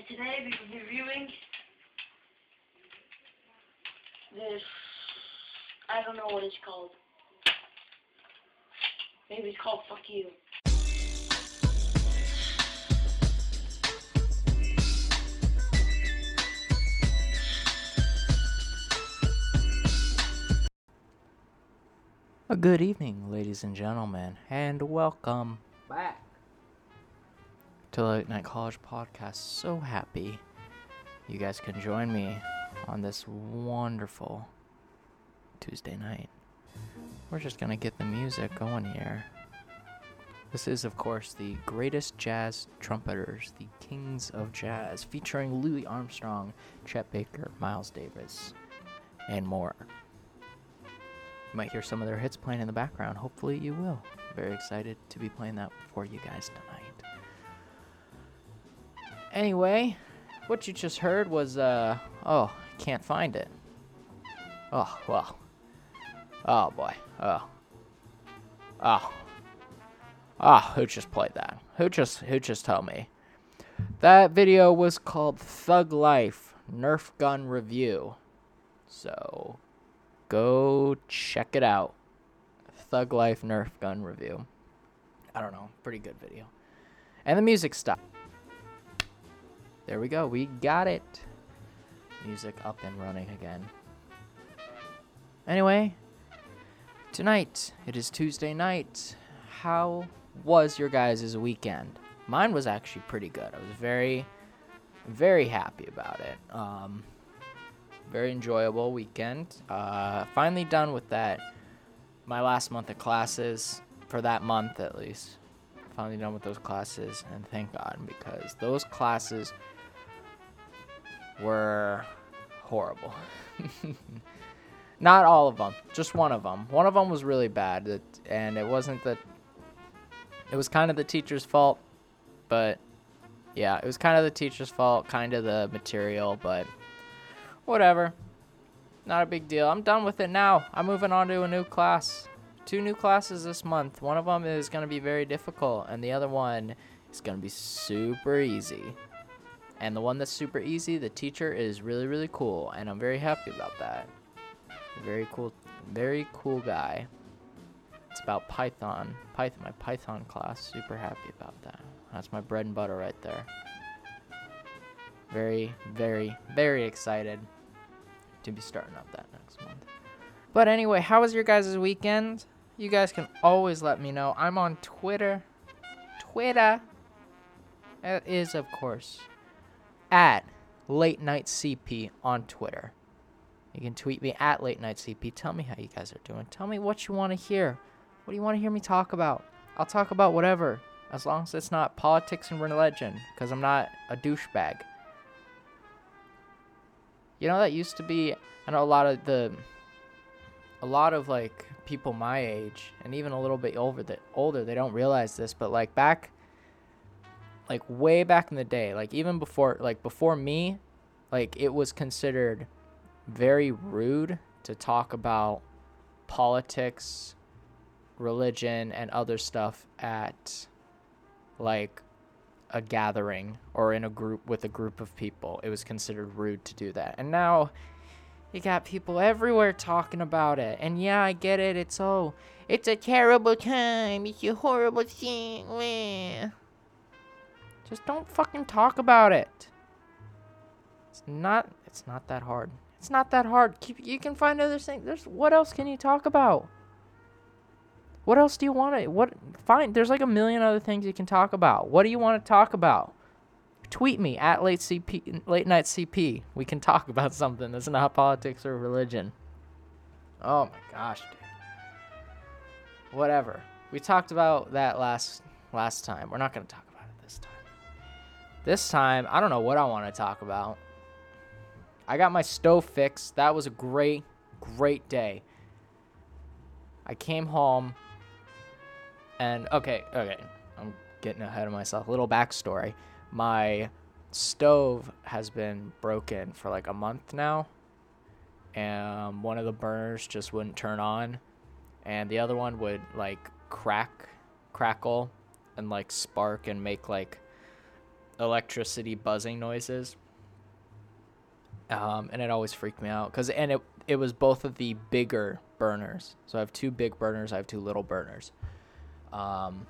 And today we will be reviewing this, I don't know what it's called. Maybe it's called Fuck You. A good evening, ladies and gentlemen, and welcome back to Late Night College Podcast. So happy you guys can join me on this wonderful Tuesday night. We're just gonna get the music going here. This is, of course, the greatest jazz trumpeters, the kings of jazz, featuring Louis Armstrong, Chet Baker, Miles Davis, and more. You might hear some of their hits playing in the background. Hopefully you will. Very excited to be playing that for you guys tonight. Anyway, what you just heard was, oh, can't find it. Oh, well. Oh, boy. Oh, who just played that? Who just told me? That video was called Thug Life Nerf Gun Review. So go check it out. Thug Life Nerf Gun Review. I don't know. Pretty good video. And the music stopped. There we go. We got it. Music up and running again. Anyway, tonight, it is Tuesday night. How was your guys' weekend? Mine was actually pretty good. I was very, very happy about it. Very enjoyable weekend. Finally done with that. My last month of classes, for that month at least. Finally done with those classes, and thank God, because those classes were horrible. Not all of them, just one of them. One of them was really bad, and it was kind of the teacher's fault, but yeah, it was kind of the teacher's fault, kind of the material, but whatever. Not a big deal. I'm done with it now. I'm moving on to a new class. 2 new classes this month. One of them is going to be very difficult, and the other one is going to be super easy. And the one that's super easy, the teacher is really, really cool, and I'm very happy about that. Very cool guy. It's about Python, my Python class. Super happy about that. That's my bread and butter right there. Very, very, very excited to be starting up that next month. But anyway, how was your guys' weekend? You guys can always let me know. I'm on Twitter. Twitter is, of course, at Late Night CP on Twitter. You can tweet me at Late Night CP. Tell me how you guys are doing. Tell me what you want to hear. What do you want to hear me talk about? I'll talk about whatever, as long as it's not politics and religion, because I'm not a douchebag. You know, that used to be, I know a lot of like people my age, and even a little bit older, they don't realize this, but like way back in the day, like even before me, like it was considered very rude to talk about politics, religion, and other stuff at like a gathering or in a group with a group of people. It was considered rude to do that. And now you got people everywhere talking about it. And yeah, I get it. It's a terrible time. It's a horrible thing. Just don't fucking talk about it. It's not that hard. It's not that hard. You can find other things. What else can you talk about? What else do you want to... Fine, there's like a million other things you can talk about. What do you want to talk about? Tweet me, at Late Night CP. We can talk about something that's not politics or religion. Oh my gosh, dude. Whatever. We talked about that last time. We're not going to talk about it this time. This time, I don't know what I want to talk about. I got my stove fixed. That was a great, great day. I came home and okay, I'm getting ahead of myself. Little backstory. My stove has been broken for like a month now, and one of the burners just wouldn't turn on, and the other one would like crackle and like spark and make like electricity buzzing noises. And it always freaked me out because it was both of the bigger burners. So I have two big burners. I have two little burners. And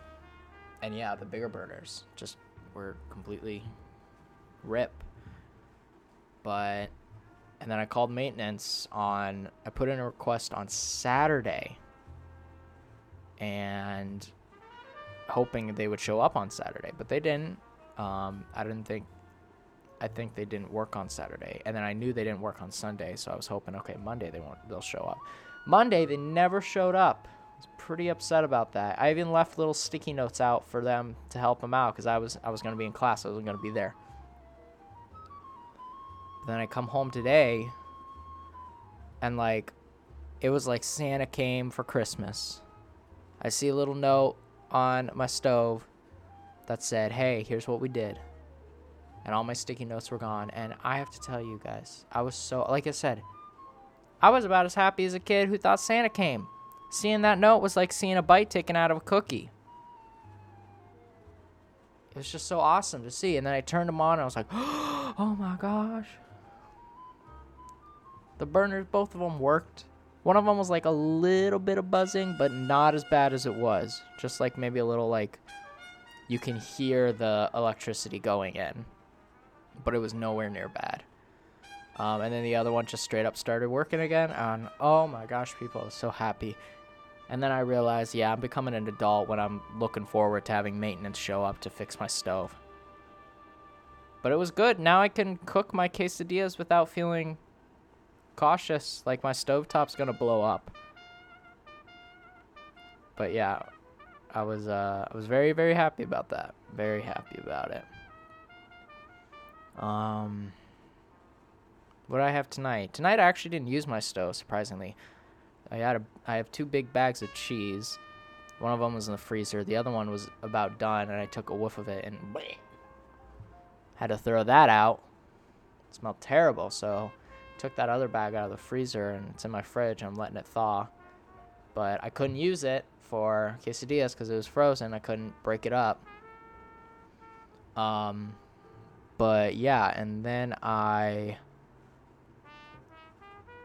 yeah, the bigger burners just were completely rip. And then I called maintenance I put in a request on Saturday and hoping they would show up on Saturday, but they didn't. I think they didn't work on Saturday. And then I knew they didn't work on Sunday. So I was hoping, okay, Monday they'll show up. Monday, they never showed up. I was pretty upset about that. I even left little sticky notes out for them to help them out because I was going to be in class. I wasn't going to be there. Then I come home today and it was like Santa came for Christmas. I see a little note on my stove that said, hey, here's what we did. And all my sticky notes were gone. And I have to tell you guys, I was so, like I said, I was about as happy as a kid who thought Santa came. Seeing that note was like seeing a bite taken out of a cookie. It was just so awesome to see. And then I turned them on and I was like, oh my gosh. The burners, both of them worked. One of them was like a little bit of buzzing, but not as bad as it was. Just like maybe a little you can hear the electricity going in. But it was nowhere near bad. And then the other one just straight up started working again. And oh my gosh, people are so happy. And then I realized, yeah, I'm becoming an adult when I'm looking forward to having maintenance show up to fix my stove. But it was good. Now I can cook my quesadillas without feeling cautious. Like my stovetop's going to blow up. But yeah, I was very, very happy about that. Very happy about it. What do I have tonight? Tonight I actually didn't use my stove, surprisingly. I have two big bags of cheese. One of them was in the freezer. The other one was about done, and I took a whiff of it and bleh, had to throw that out. It smelled terrible, so took that other bag out of the freezer, and it's in my fridge. I'm letting it thaw. But I couldn't use it for quesadillas because it was frozen. I couldn't break it up. But yeah, and then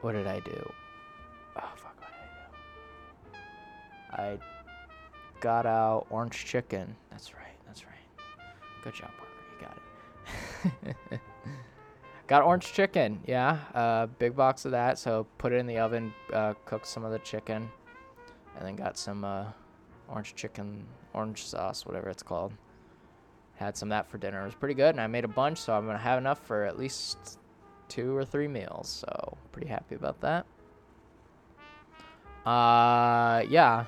what did I do? Oh, fuck, what did I do? I got out orange chicken. That's right. Good job, Parker. You got it. Got orange chicken, yeah. Big box of that, so put it in the oven, cooked some of the chicken, and then got some orange chicken, orange sauce, whatever it's called. Had some of that for dinner. It was pretty good, and I made a bunch, so I'm going to have enough for at least 2 or 3 meals, so pretty happy about that. Yeah,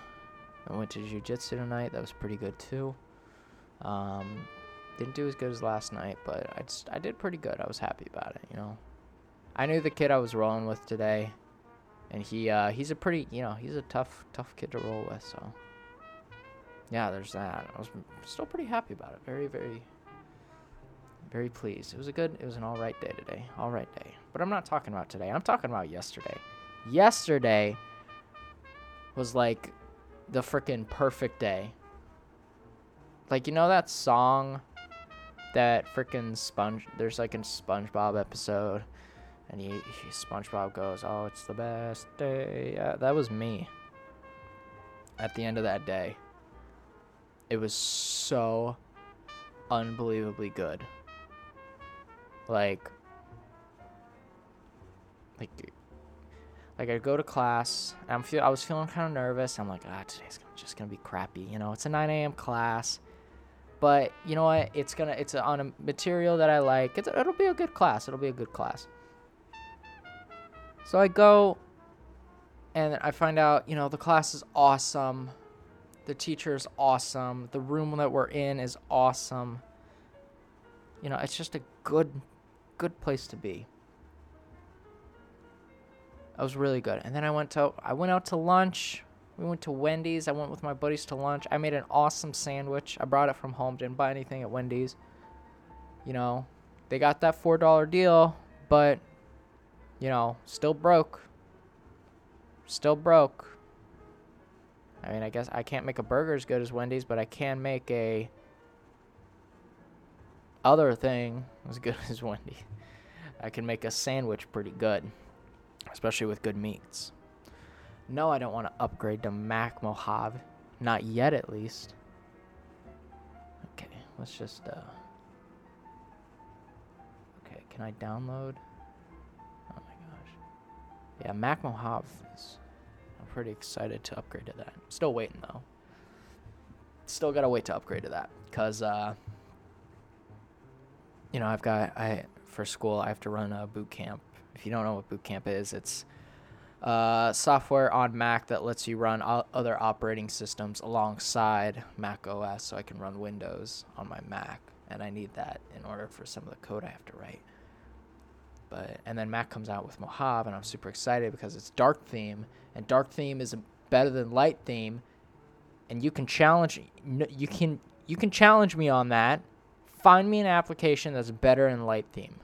I went to jiu-jitsu tonight. That was pretty good, too. Didn't do as good as last night, but I did pretty good. I was happy about it, I knew the kid I was rolling with today, and he's a pretty, he's a tough kid to roll with, so. Yeah, there's that. I was still pretty happy about it. Very, very, very pleased. It was an all right day today. All right day. But I'm not talking about today. I'm talking about yesterday. Yesterday was like the freaking perfect day. That song that freaking there's like a SpongeBob episode and SpongeBob goes, oh, it's the best day. Yeah, that was me. At the end of that day, it was so unbelievably good. I go to class. I was feeling kind of nervous. I'm like, today's just gonna be crappy. It's a 9 a.m. class, but you know what? It's on a material that I like. It'll be a good class. So I go, and I find out, the class is awesome. The teacher is awesome. The room that we're in is awesome. It's just a good place to be. It was really good. And then I went out to lunch. We went to Wendy's. I went with my buddies to lunch. I made an awesome sandwich. I brought it from home. Didn't buy anything at Wendy's. They got that $4 deal, but, still broke. I mean, I guess I can't make a burger as good as Wendy's, but I can make a Other thing, as good as Wendy, I can make a sandwich pretty good, especially with good meats. No, I don't want to upgrade to Mac Mojave. Not yet, at least. Okay, let's just... Okay, can I download? Oh my gosh. Yeah, Mac Mojave is... I'm pretty excited to upgrade to that. Still waiting, though. Still got to wait to upgrade to that. Because, you know, I've got... For school, I have to run a boot camp. If you don't know what boot camp is, it's... software on Mac that lets you run other operating systems alongside Mac OS, so I can run Windows on my Mac, and I need that in order for some of the code I have to write. But and then Mac comes out with Mojave, and I'm super excited because it's dark theme, and dark theme is better than light theme, and you can challenge me on that. Find me an application that's better in light theme.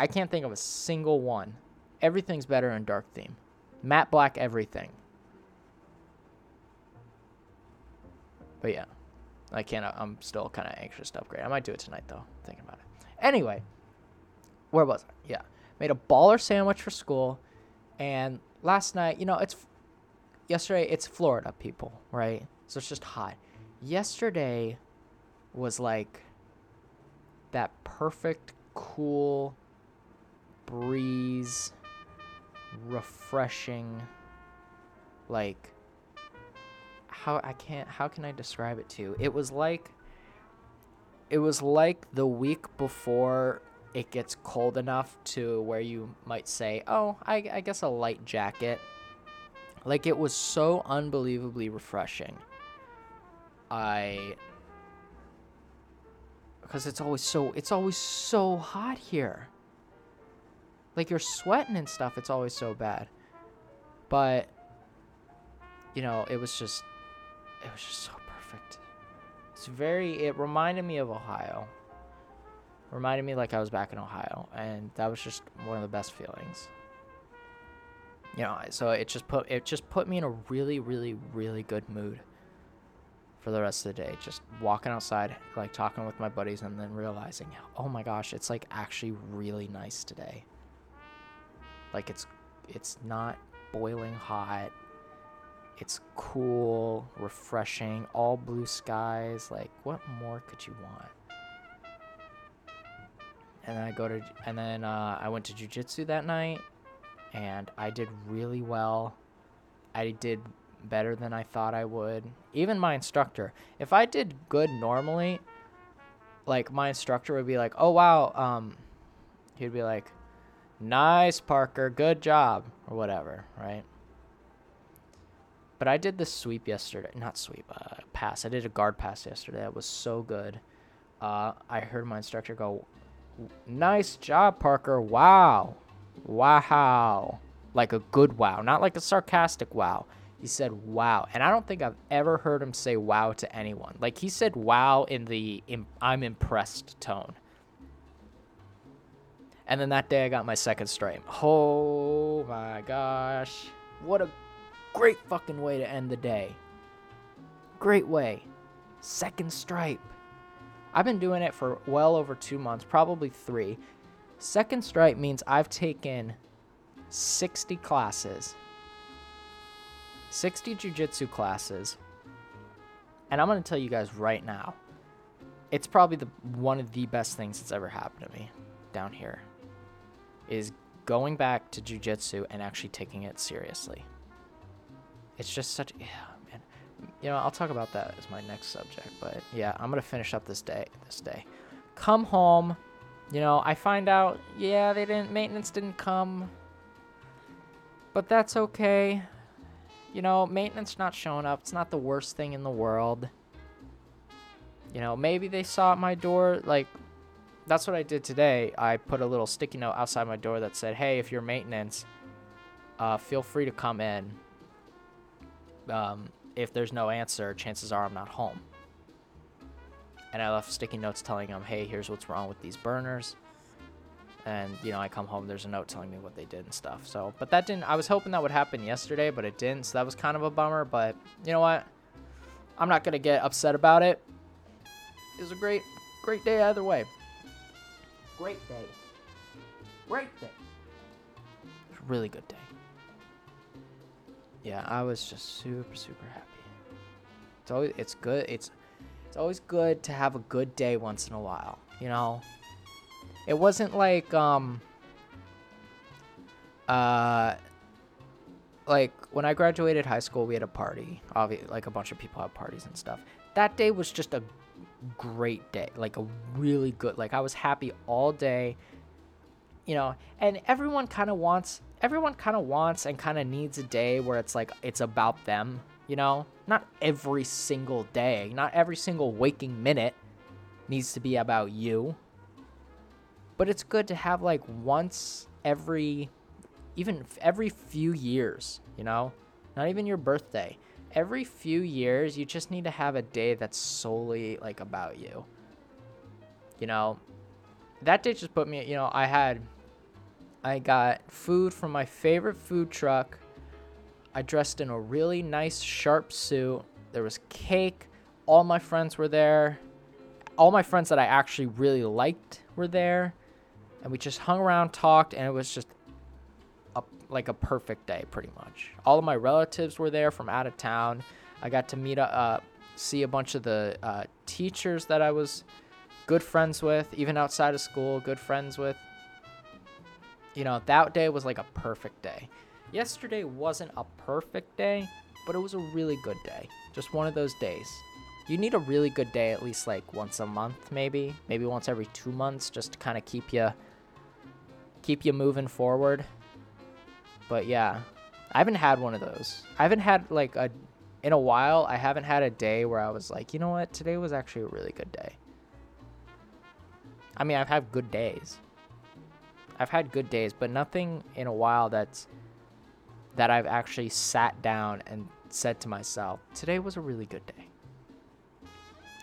I can't think of a single one. Everything's better in dark theme. Matte black everything. But yeah, I'm still kind of anxious to upgrade. I might do it tonight though, thinking about it. Anyway, where was I? Yeah, made a baller sandwich for school, and last night, you know, yesterday it's Florida, people, right? So it's just hot. Yesterday was like that perfect cool breeze, refreshing, like, how can I describe it to you? It was like the week before it gets cold enough to where you might say, oh, I guess a light jacket. Like, it was so unbelievably refreshing. Because it's always so hot here. Like, you're sweating and stuff. It's always so bad. But, you know, it was just so perfect. It reminded me of Ohio. Reminded me like I was back in Ohio. And that was just one of the best feelings. You know, so it just put me in a really, really, really good mood for the rest of the day. Just walking outside, like talking with my buddies, and then realizing, oh my gosh, it's like actually really nice today. Like, it's not boiling hot. It's cool, refreshing, all blue skies. Like, what more could you want? And then I went to jiu-jitsu that night, and I did really well. I did better than I thought I would. Even my instructor. If I did good normally, like, my instructor would be like, oh, wow. He'd be like, nice, Parker, good job, or whatever, right? But I did the sweep yesterday. Not sweep, pass. I did a guard pass yesterday. That was so good. I heard my instructor go, nice job, Parker, wow. Wow. Like a good wow, not like a sarcastic wow. He said wow, and I don't think I've ever heard him say wow to anyone. Like, he said wow in the I'm impressed tone. And then that day I got my second stripe. Oh my gosh. What a great fucking way to end the day. Great way. Second stripe. I've been doing it for well over 2 months, probably 3. Second stripe means I've taken 60 classes. 60 jiu-jitsu classes. And I'm going to tell you guys right now, it's probably one of the best things that's ever happened to me down here. Is going back to jiu-jitsu and actually taking it seriously. It's just such... Yeah, man. You know, I'll talk about that as my next subject. But, yeah, I'm going to finish up this day. Come home. You know, I find out, yeah, maintenance didn't come. But that's okay. You know, maintenance not showing up, it's not the worst thing in the world. You know, maybe they saw at my door, like... That's what I did today. I put a little sticky note outside my door that said, hey, if you're maintenance, feel free to come in. If there's no answer, chances are I'm not home. And I left sticky notes telling them, hey, here's what's wrong with these burners. And, you know, I come home, there's a note telling me what they did and stuff. So, but that didn't, I was hoping that would happen yesterday, but it didn't. So that was kind of a bummer, but you know what? I'm not going to get upset about it. It was a great Great day either way. Great day. Great day. Really good day. Yeah, I was just super happy. It's good. It's always good to have a good day once in a while, you know? It wasn't like when I graduated high school, we had a party. Obviously, like a bunch of people had parties and stuff. That day was just a great day, like a really good, like I was happy all day, you know? And everyone kind of wants and kind of needs a day where it's like, it's about them, you know? Not every single day, not every single waking minute needs to be about you. But it's good to have like once every, even every few years, you know, not even your birthday. Every few years, you just need to have a day that's solely like about you. You know, that day just put me, you know, I got food from my favorite food truck. I dressed in a really nice sharp suit. There was cake. All my friends were there. All my friends that I actually really liked were there. And we just hung around, talked, and it was just like a perfect day, pretty much. All of my relatives were there from out of town. I got to see a bunch of the teachers that I was good friends with, even outside of school, good friends with. You know, that day was like a perfect day. Yesterday wasn't a perfect day, but it was a really good day. Just one of those days. You need a really good day at least like once a month, maybe once every 2 months, just to kind of keep you moving forward. But yeah, I haven't had one of those. I haven't had like in a while, I haven't had a day where I was like, you know what, today was actually a really good day. I mean, I've had good days. I've had good days, but nothing in a while that I've actually sat down and said to myself, today was a really good day.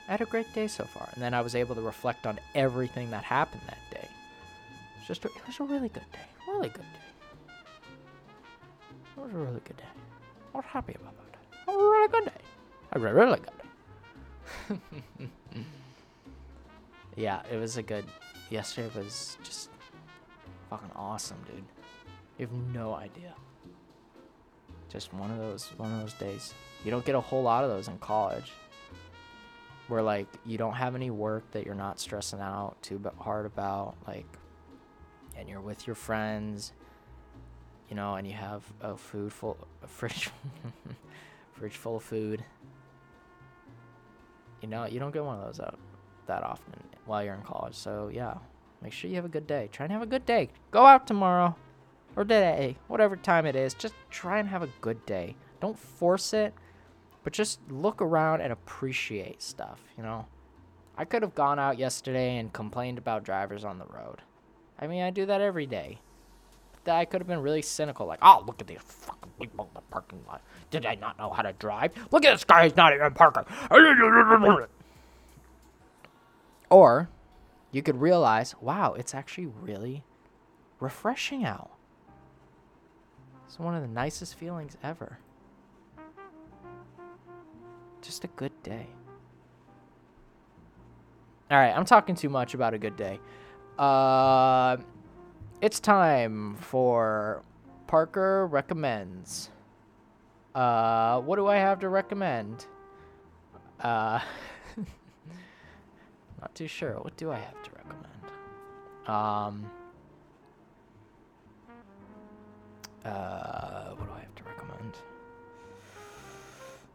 I had a great day so far. And then I was able to reflect on everything that happened that day. It was a really good day. Really good day. It was a really good day. I was happy about that. It was a really good day. I had a really good day. Yeah, it was a good... Yesterday was just fucking awesome, dude. You have no idea. Just one of those days. You don't get a whole lot of those in college, where like you don't have any work that you're not stressing out too hard about, like, and you're with your friends, you know, and you have a fridge full of food. You know, you don't get one of those out that often while you're in college. So yeah, make sure you have a good day. Try and have a good day. Go out tomorrow. Or today, whatever time it is, just try and have a good day. Don't force it, but just look around and appreciate stuff, you know? I could have gone out yesterday and complained about drivers on the road. I mean, I do that every day. But I could have been really cynical, like, oh, look at these fucking people in the parking lot. Did I not know how to drive? Look at this guy, he's not even parking. Or you could realize, wow, it's actually really refreshing out. It's one of the nicest feelings ever. Just a good day. All right, I'm talking too much about a good day. It's time for Parker Recommends. What do I have to recommend? Not too sure. What do I have to recommend? What do I have to recommend?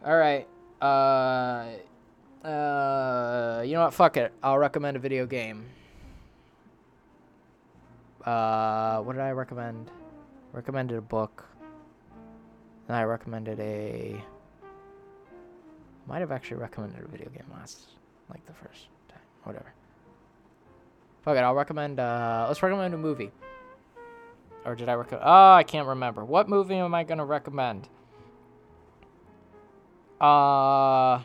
All right. You know what? Fuck it. I'll recommend a video game. What did I recommend? Recommended a book. And I recommended might have actually recommended a video game last, like the first time. Whatever. Fuck it. I'll recommend, let's recommend a movie. Or did I recommend? Oh, I can't remember. What movie am I going to recommend? The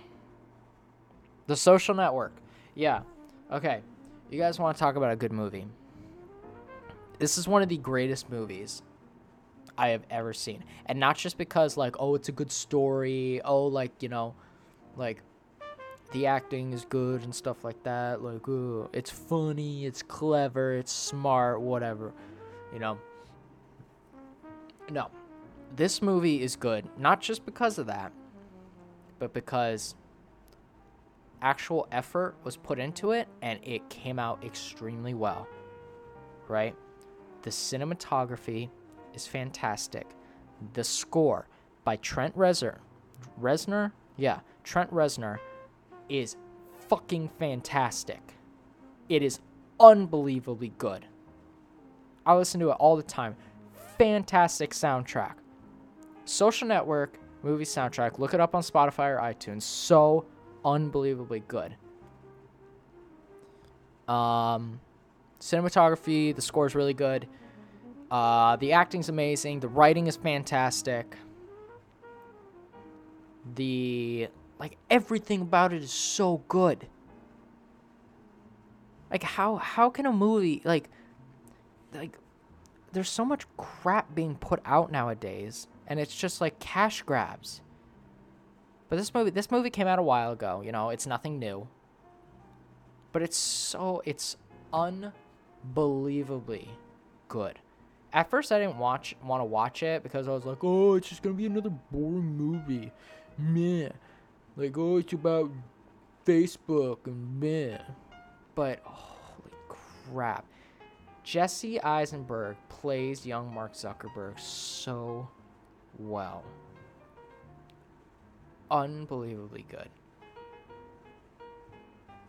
Social Network. Yeah. Okay. You guys want to talk about a good movie? This is one of the greatest movies I have ever seen. And not just because, like, oh, it's a good story. Oh, like, you know, like, the acting is good and stuff like that. Like, ooh, it's funny, it's clever, it's smart, whatever, you know. No, this movie is good, not just because of that, but because actual effort was put into it, and it came out extremely well, right? The cinematography is fantastic. The score by Trent Reznor? Yeah, Trent Reznor is fucking fantastic. It is unbelievably good. I listen to it all the time. Fantastic soundtrack. Social Network movie soundtrack. Look it up on Spotify or iTunes. So unbelievably good. Cinematography, the score is really good. The acting's amazing. The writing is fantastic. Everything about it is so good. Like, how can a movie, there's so much crap being put out nowadays, and it's just, cash grabs. But this movie came out a while ago, you know, it's nothing new. But it's unbelievably good. At first, I didn't want to watch it because I was like, oh, it's just going to be another boring movie. Meh. Like, oh, it's about Facebook and meh. But, holy crap. Jesse Eisenberg plays young Mark Zuckerberg so well. Unbelievably good.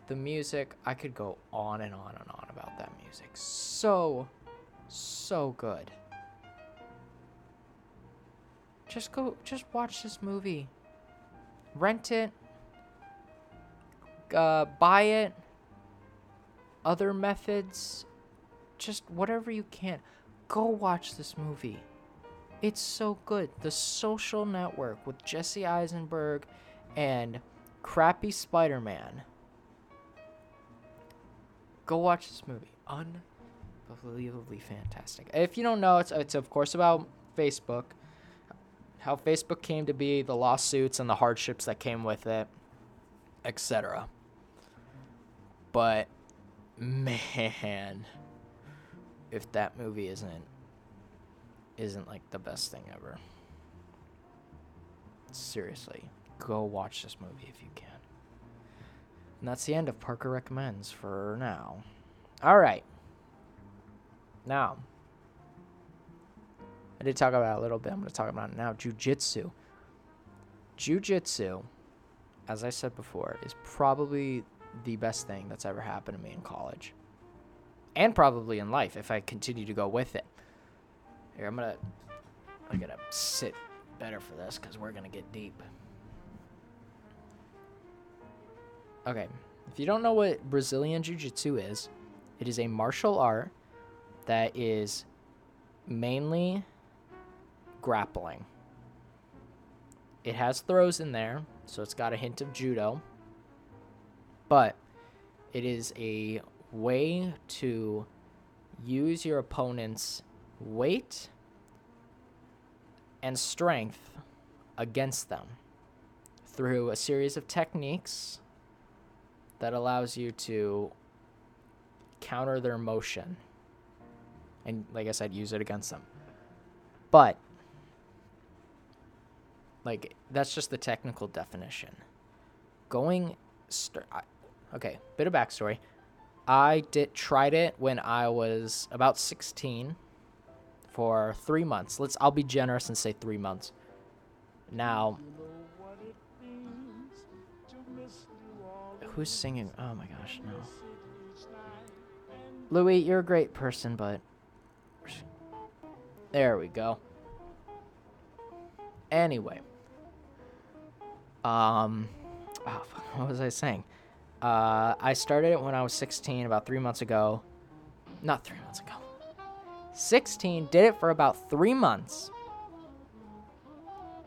The music, I could go on and on and on about that music. So good. Just watch this movie. Rent it. Buy it. Other methods. Just whatever you can. Go watch this movie. It's so good. The Social Network with Jesse Eisenberg and crappy Spider-Man. Go watch this movie. Unbelievably fantastic. If you don't know, it's of course about Facebook, how Facebook came to be, the lawsuits and the hardships that came with it, etc. But man, if that movie isn't the best thing ever. Seriously, go watch this movie if you can. And that's the end of Parker Recommends for now. All right. Now, I did talk about it a little bit. I'm going to talk about it now. Jiu-Jitsu. Jiu-Jitsu, as I said before, is probably the best thing that's ever happened to me in college. And probably in life, if I continue to go with it. Here, I'm going to sit better for this because we're going to get deep. Okay. If you don't know what Brazilian Jiu-Jitsu is, it is a martial art that is mainly grappling. It has throws in there, so it's got a hint of judo. But it is a way to use your opponent's weight and strength against them through a series of techniques that allows you to counter their motion. And like I said, use it against them. But, that's just the technical definition. Okay, bit of backstory. I tried it when I was about 16 for 3 months. I'll be generous and say 3 months. Now, who's singing? Oh my gosh, no. Louis, you're a great person, but... There we go. Anyway. What was I saying? I started it when I was 16, about 3 months ago. Not 3 months ago. 16, did it for about 3 months.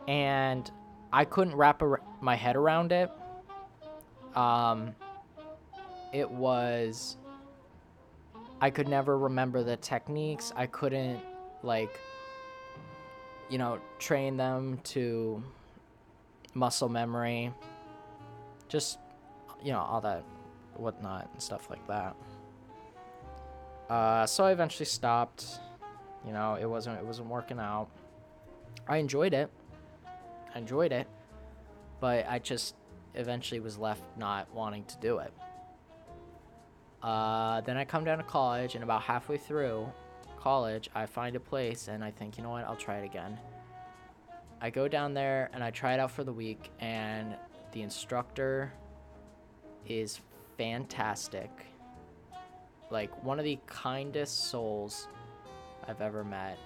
And I couldn't wrap my head around it. It was... I could never remember the techniques. I couldn't... train them to muscle memory. Just you know, all that whatnot and stuff like that. So I eventually stopped. You know, it wasn't working out. I enjoyed it, but I just eventually was left not wanting to do it. Then I come down to college, and about halfway through college, I find a place, and I think, you know what, I'll try it again. I go down there, and I try it out for the week, and the instructor is fantastic. Like, one of the kindest souls I've ever met.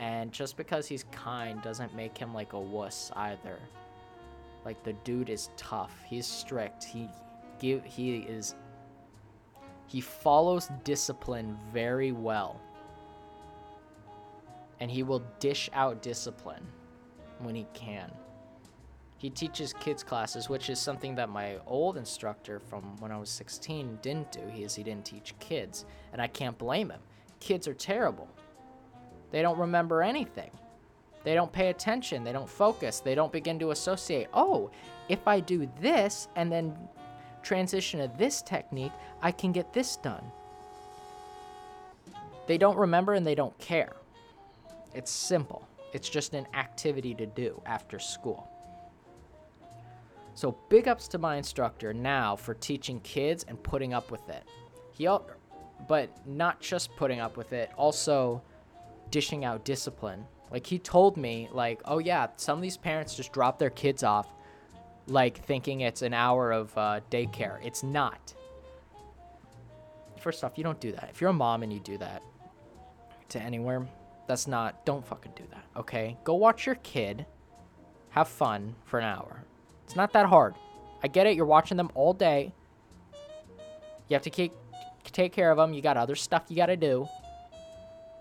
And just because he's kind doesn't make him like a wuss either. Like, the dude is tough. He's strict. He follows discipline very well. And he will dish out discipline when he can. He teaches kids classes, which is something that my old instructor from when I was 16 didn't do. He didn't teach kids, and I can't blame him. Kids are terrible. They don't remember anything. They don't pay attention. They don't focus. They don't begin to associate. Oh, if I do this and then transition to this technique, I can get this done. They don't remember and they don't care. It's simple. It's just an activity to do after school. So big ups to my instructor now for teaching kids and putting up with it. But not just putting up with it, also dishing out discipline. Like, he told me, like, oh yeah, some of these parents just drop their kids off, like, thinking it's an hour of daycare. It's not. First off, you don't do that. If you're a mom and you do that to anywhere, don't fucking do that, okay? Go watch your kid have fun for an hour. It's not that hard. I get it. You're watching them all day. You have to take care of them. You got other stuff you got to do.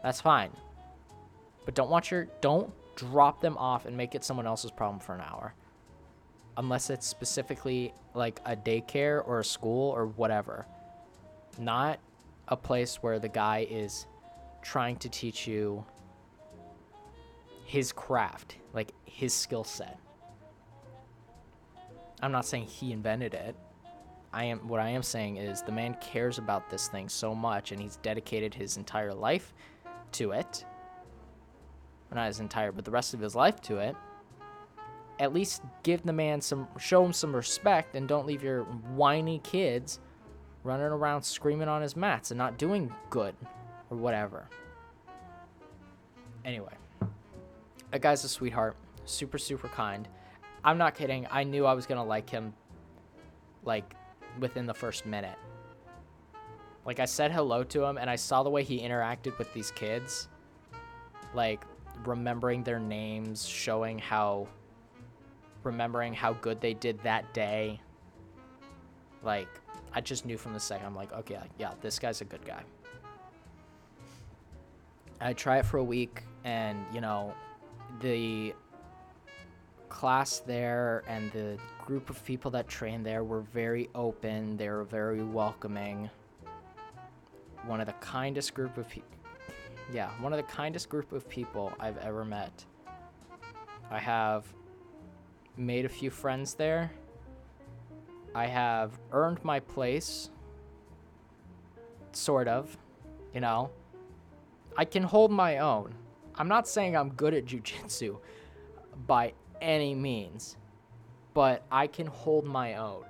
That's fine. But don't drop them off and make it someone else's problem for an hour. Unless it's specifically like a daycare or a school or whatever. Not a place where the guy is trying to teach you his craft, like his skill set. I'm not saying he invented it. What I am saying is the man cares about this thing so much, and he's dedicated his entire life to it. Well, not his entire, but the rest of his life to it. At least give the man show him some respect, and don't leave your whiny kids running around screaming on his mats and not doing good or whatever. Anyway, that guy's a sweetheart, super, super kind. I'm not kidding. I knew I was going to like him, like, within the first minute. Like, I said hello to him, and I saw the way he interacted with these kids. Like, remembering their names, remembering how good they did that day. Like, I just knew from the second. I'm like, okay, yeah, this guy's a good guy. I try it for a week, and, you know, the class there and the group of people that trained there were very open. They were very welcoming. One of the kindest group of people I've ever met. I have made a few friends there. I have earned my place, sort of, you know. I can hold my own. I'm not saying I'm good at jiu-jitsu by any means, but I can hold my own.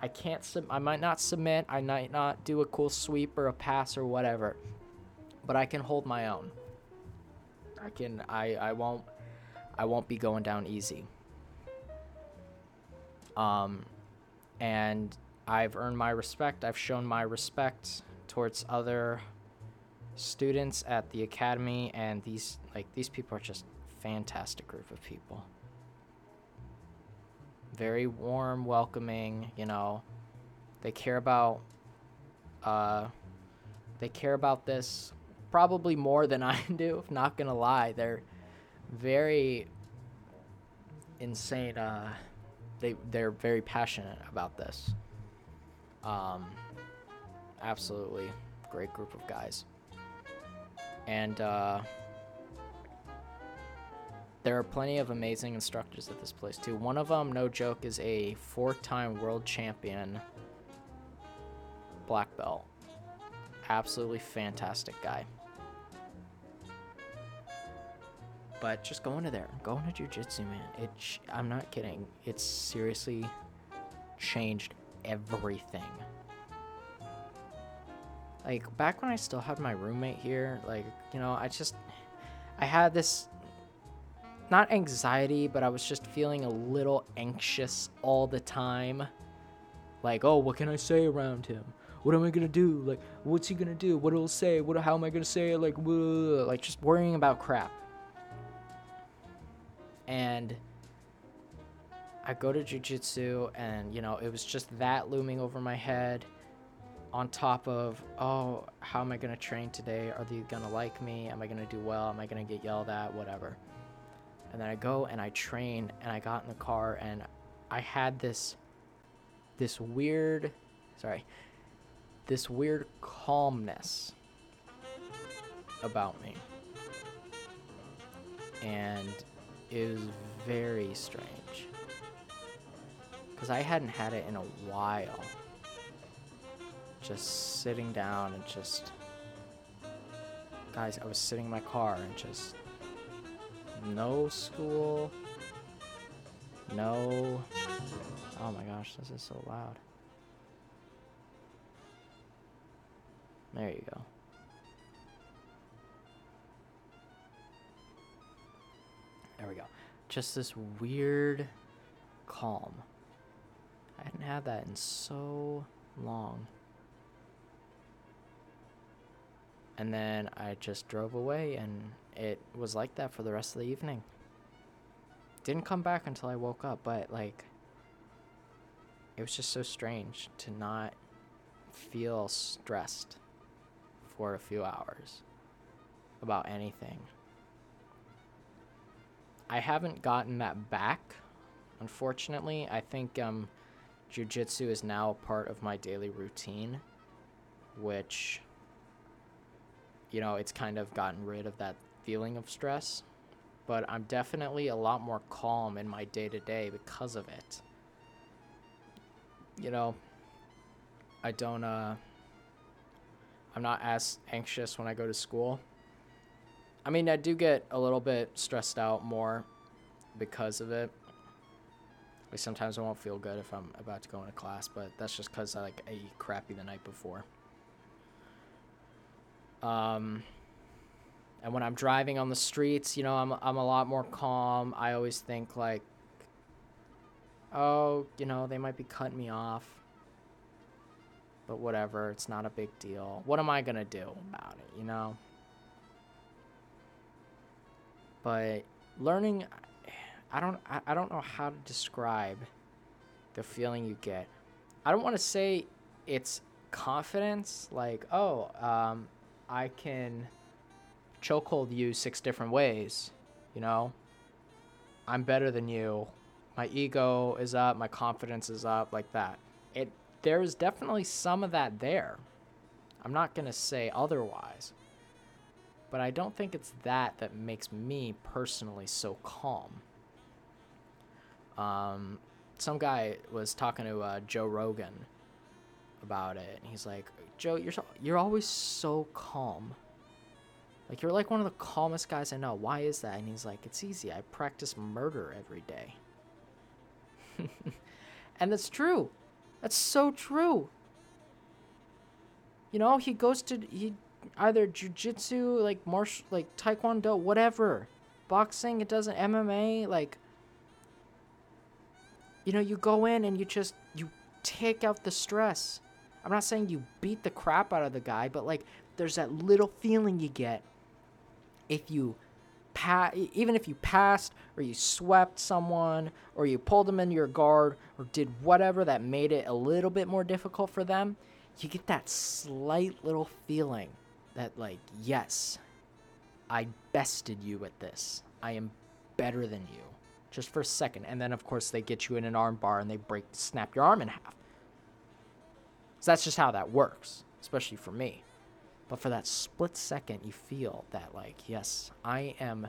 I might not submit, I might not do a cool sweep or a pass or whatever, but I can hold my own. I won't be going down easy. And I've earned my respect. I've shown my respect towards other students at the academy, and these people are just fantastic group of people. Very warm, welcoming, you know. They care about this probably more than I do, I'm not gonna lie. They're very insane. They're very passionate about this. Absolutely great group of guys. And There are plenty of amazing instructors at this place too. One of them, no joke, is a 4-time world champion black belt. Absolutely fantastic guy. But just going to there, going to jiu-jitsu, man. I'm not kidding. It's seriously changed everything. Like, back when I still had my roommate here, like, you know, I had this, not anxiety, but I was just feeling a little anxious all the time. Like, oh, what can I say around him? What am I going to do? Like, what's he going to do? What will he say? How am I going to say it? Like, whoa. Like, just worrying about crap. And I go to jiu-jitsu, and, you know, it was just that looming over my head. On top of, oh, how am I going to train today? Are they going to like me? Am I going to do well? Am I going to get yelled at? Whatever. And then I go and I train, and I got in the car, and I had this weird calmness about me. And it was very strange, because I hadn't had it in a while. Just sitting down and just, guys, I was sitting in my car and just no school, no, oh my gosh, this is so loud. There you go. There we go. Just this weird calm. I hadn't had that in so long. And then I just drove away, and it was like that for the rest of the evening. Didn't come back until I woke up, but, like, it was just so strange to not feel stressed for a few hours about anything. I haven't gotten that back, unfortunately. I think jiu-jitsu is now a part of my daily routine, which, you know, it's kind of gotten rid of that feeling of stress, but I'm definitely a lot more calm in my day-to-day because of it. You know, I don't, I'm not as anxious when I go to school. I mean, I do get a little bit stressed out more because of it. Like, sometimes I won't feel good if I'm about to go into class, but that's just because I eat crappy the night before. And when I'm driving on the streets, you know, I'm a lot more calm. I always think like, oh, you know, they might be cutting me off, but whatever, it's not a big deal. What am I gonna do about it, you know? But learning, I don't know how to describe the feeling you get. I don't want to say it's confidence, like, oh, I can chokehold you 6 different ways, you know? I'm better than you. My ego is up. My confidence is up, like that. There is definitely some of that there. I'm not going to say otherwise. But I don't think it's that makes me personally so calm. Some guy was talking to Joe Rogan about it, and he's like, Joe, you're always so calm. Like, you're like one of the calmest guys I know. Why is that? And he's like, it's easy. I practice murder every day. And that's true. That's so true. You know, he goes to either jiu-jitsu, like martial, like taekwondo, whatever, boxing, it doesn't, MMA, like, you know, you go in and you take out the stress. I'm not saying you beat the crap out of the guy, but, like, there's that little feeling you get if you even if you passed, or you swept someone, or you pulled them into your guard, or did whatever that made it a little bit more difficult for them. You get that slight little feeling that, like, yes, I bested you at this. I am better than you. Just for a second. And then, of course, they get you in an arm bar and they snap your arm in half. So that's just how that works, especially for me. But for that split second, you feel that, like, yes, I am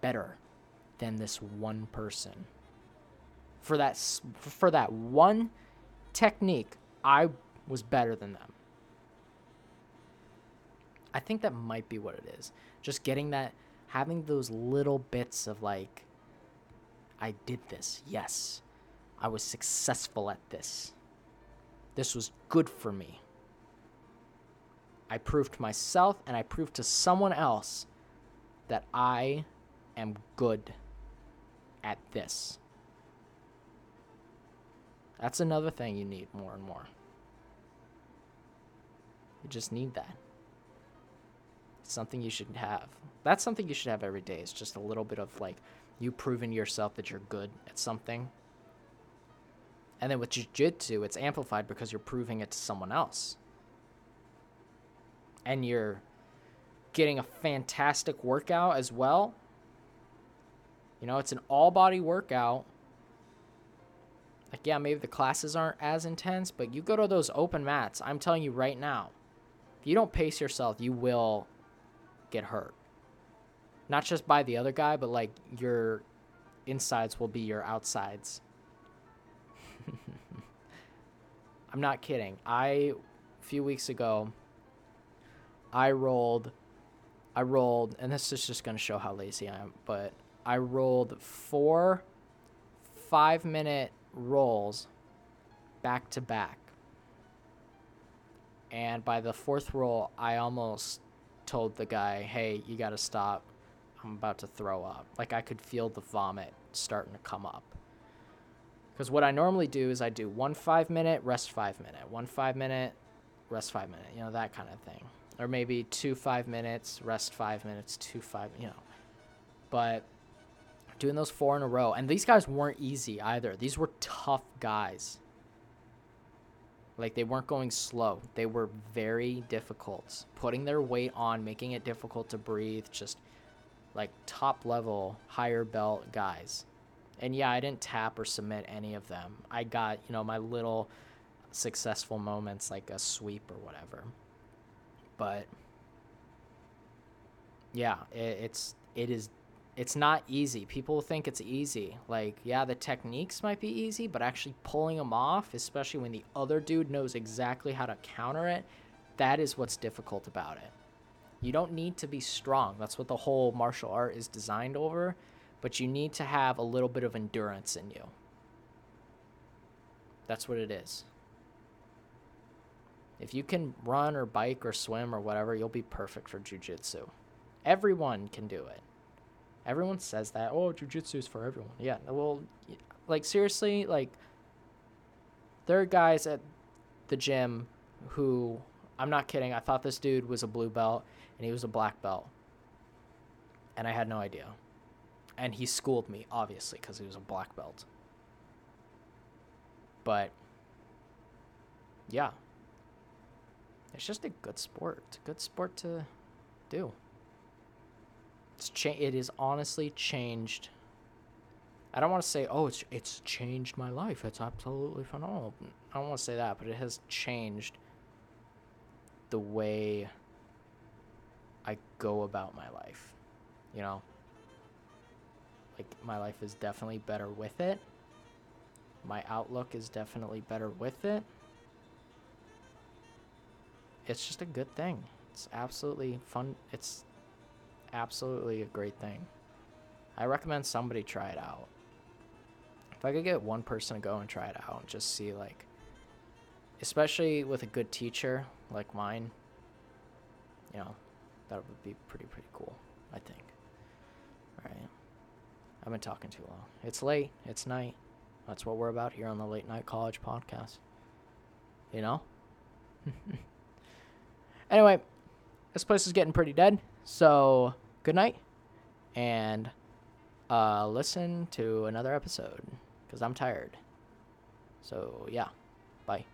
better than this one person. For that one technique, I was better than them. I think that might be what it is. Just getting that, having those little bits of like, I did this. Yes, I was successful at this. This was good for me. I proved to myself and I proved to someone else that I am good at this. That's another thing you need more and more. You just need that. It's something you should have. That's something you should have every day. It's just a little bit of like you proving to yourself that you're good at something. And then with jiu-jitsu, it's amplified because you're proving it to someone else. And you're getting a fantastic workout as well. You know, it's an all-body workout. Like, yeah, maybe the classes aren't as intense, but you go to those open mats, I'm telling you right now, if you don't pace yourself, you will get hurt. Not just by the other guy, but, like, your insides will be your outsides. I'm not kidding. A few weeks ago, I rolled, and this is just going to show how lazy I am, but I rolled 4 5-minute rolls back to back. And by the fourth roll, I almost told the guy, hey, you got to stop. I'm about to throw up. Like, I could feel the vomit starting to come up. Because what I normally do is I do 1 5-minute, rest 5 minute, 1 5-minute, rest 5 minute, you know, that kind of thing. Or maybe 2 5 minutes, rest 5 minutes, 2 5, you know. But doing those 4 in a row. And these guys weren't easy either. These were tough guys. Like, they weren't going slow. They were very difficult. Putting their weight on, making it difficult to breathe. Just, like, top-level, higher belt guys. And, yeah, I didn't tap or submit any of them. I got, you know, my little successful moments, like a sweep or whatever. But, yeah, it's not easy. People think it's easy. Like, yeah, the techniques might be easy, but actually pulling them off, especially when the other dude knows exactly how to counter it, that is what's difficult about it. You don't need to be strong. That's what the whole martial art is designed over. But you need to have a little bit of endurance in you. That's what it is. If you can run or bike or swim or whatever, you'll be perfect for jiu-jitsu. Everyone can do it. Everyone says that. Oh, jiu-jitsu is for everyone. Yeah, well, like, seriously, like, there are guys at the gym who, I'm not kidding, I thought this dude was a blue belt, and he was a black belt. And I had no idea. And he schooled me, obviously, because he was a black belt. But, yeah. It's just a good sport. It's a good sport to do. It has honestly changed. I don't want to say, oh, it's changed my life. It's absolutely phenomenal. I don't want to say that, but it has changed the way I go about my life. You know? Like, my life is definitely better with it. My outlook is definitely better with it. It's just a good thing. It's absolutely fun. It's absolutely a great thing. I recommend somebody try it out. If I could get one person to go and try it out and just see, like, especially with a good teacher like mine, you know, that would be pretty cool, I think. All right, I've been talking too long. It's late, it's night. That's what we're about here on the Late Night College Podcast, you know. Anyway, this place is getting pretty dead. So, good night, and listen to another episode, because I'm tired. So, yeah, bye.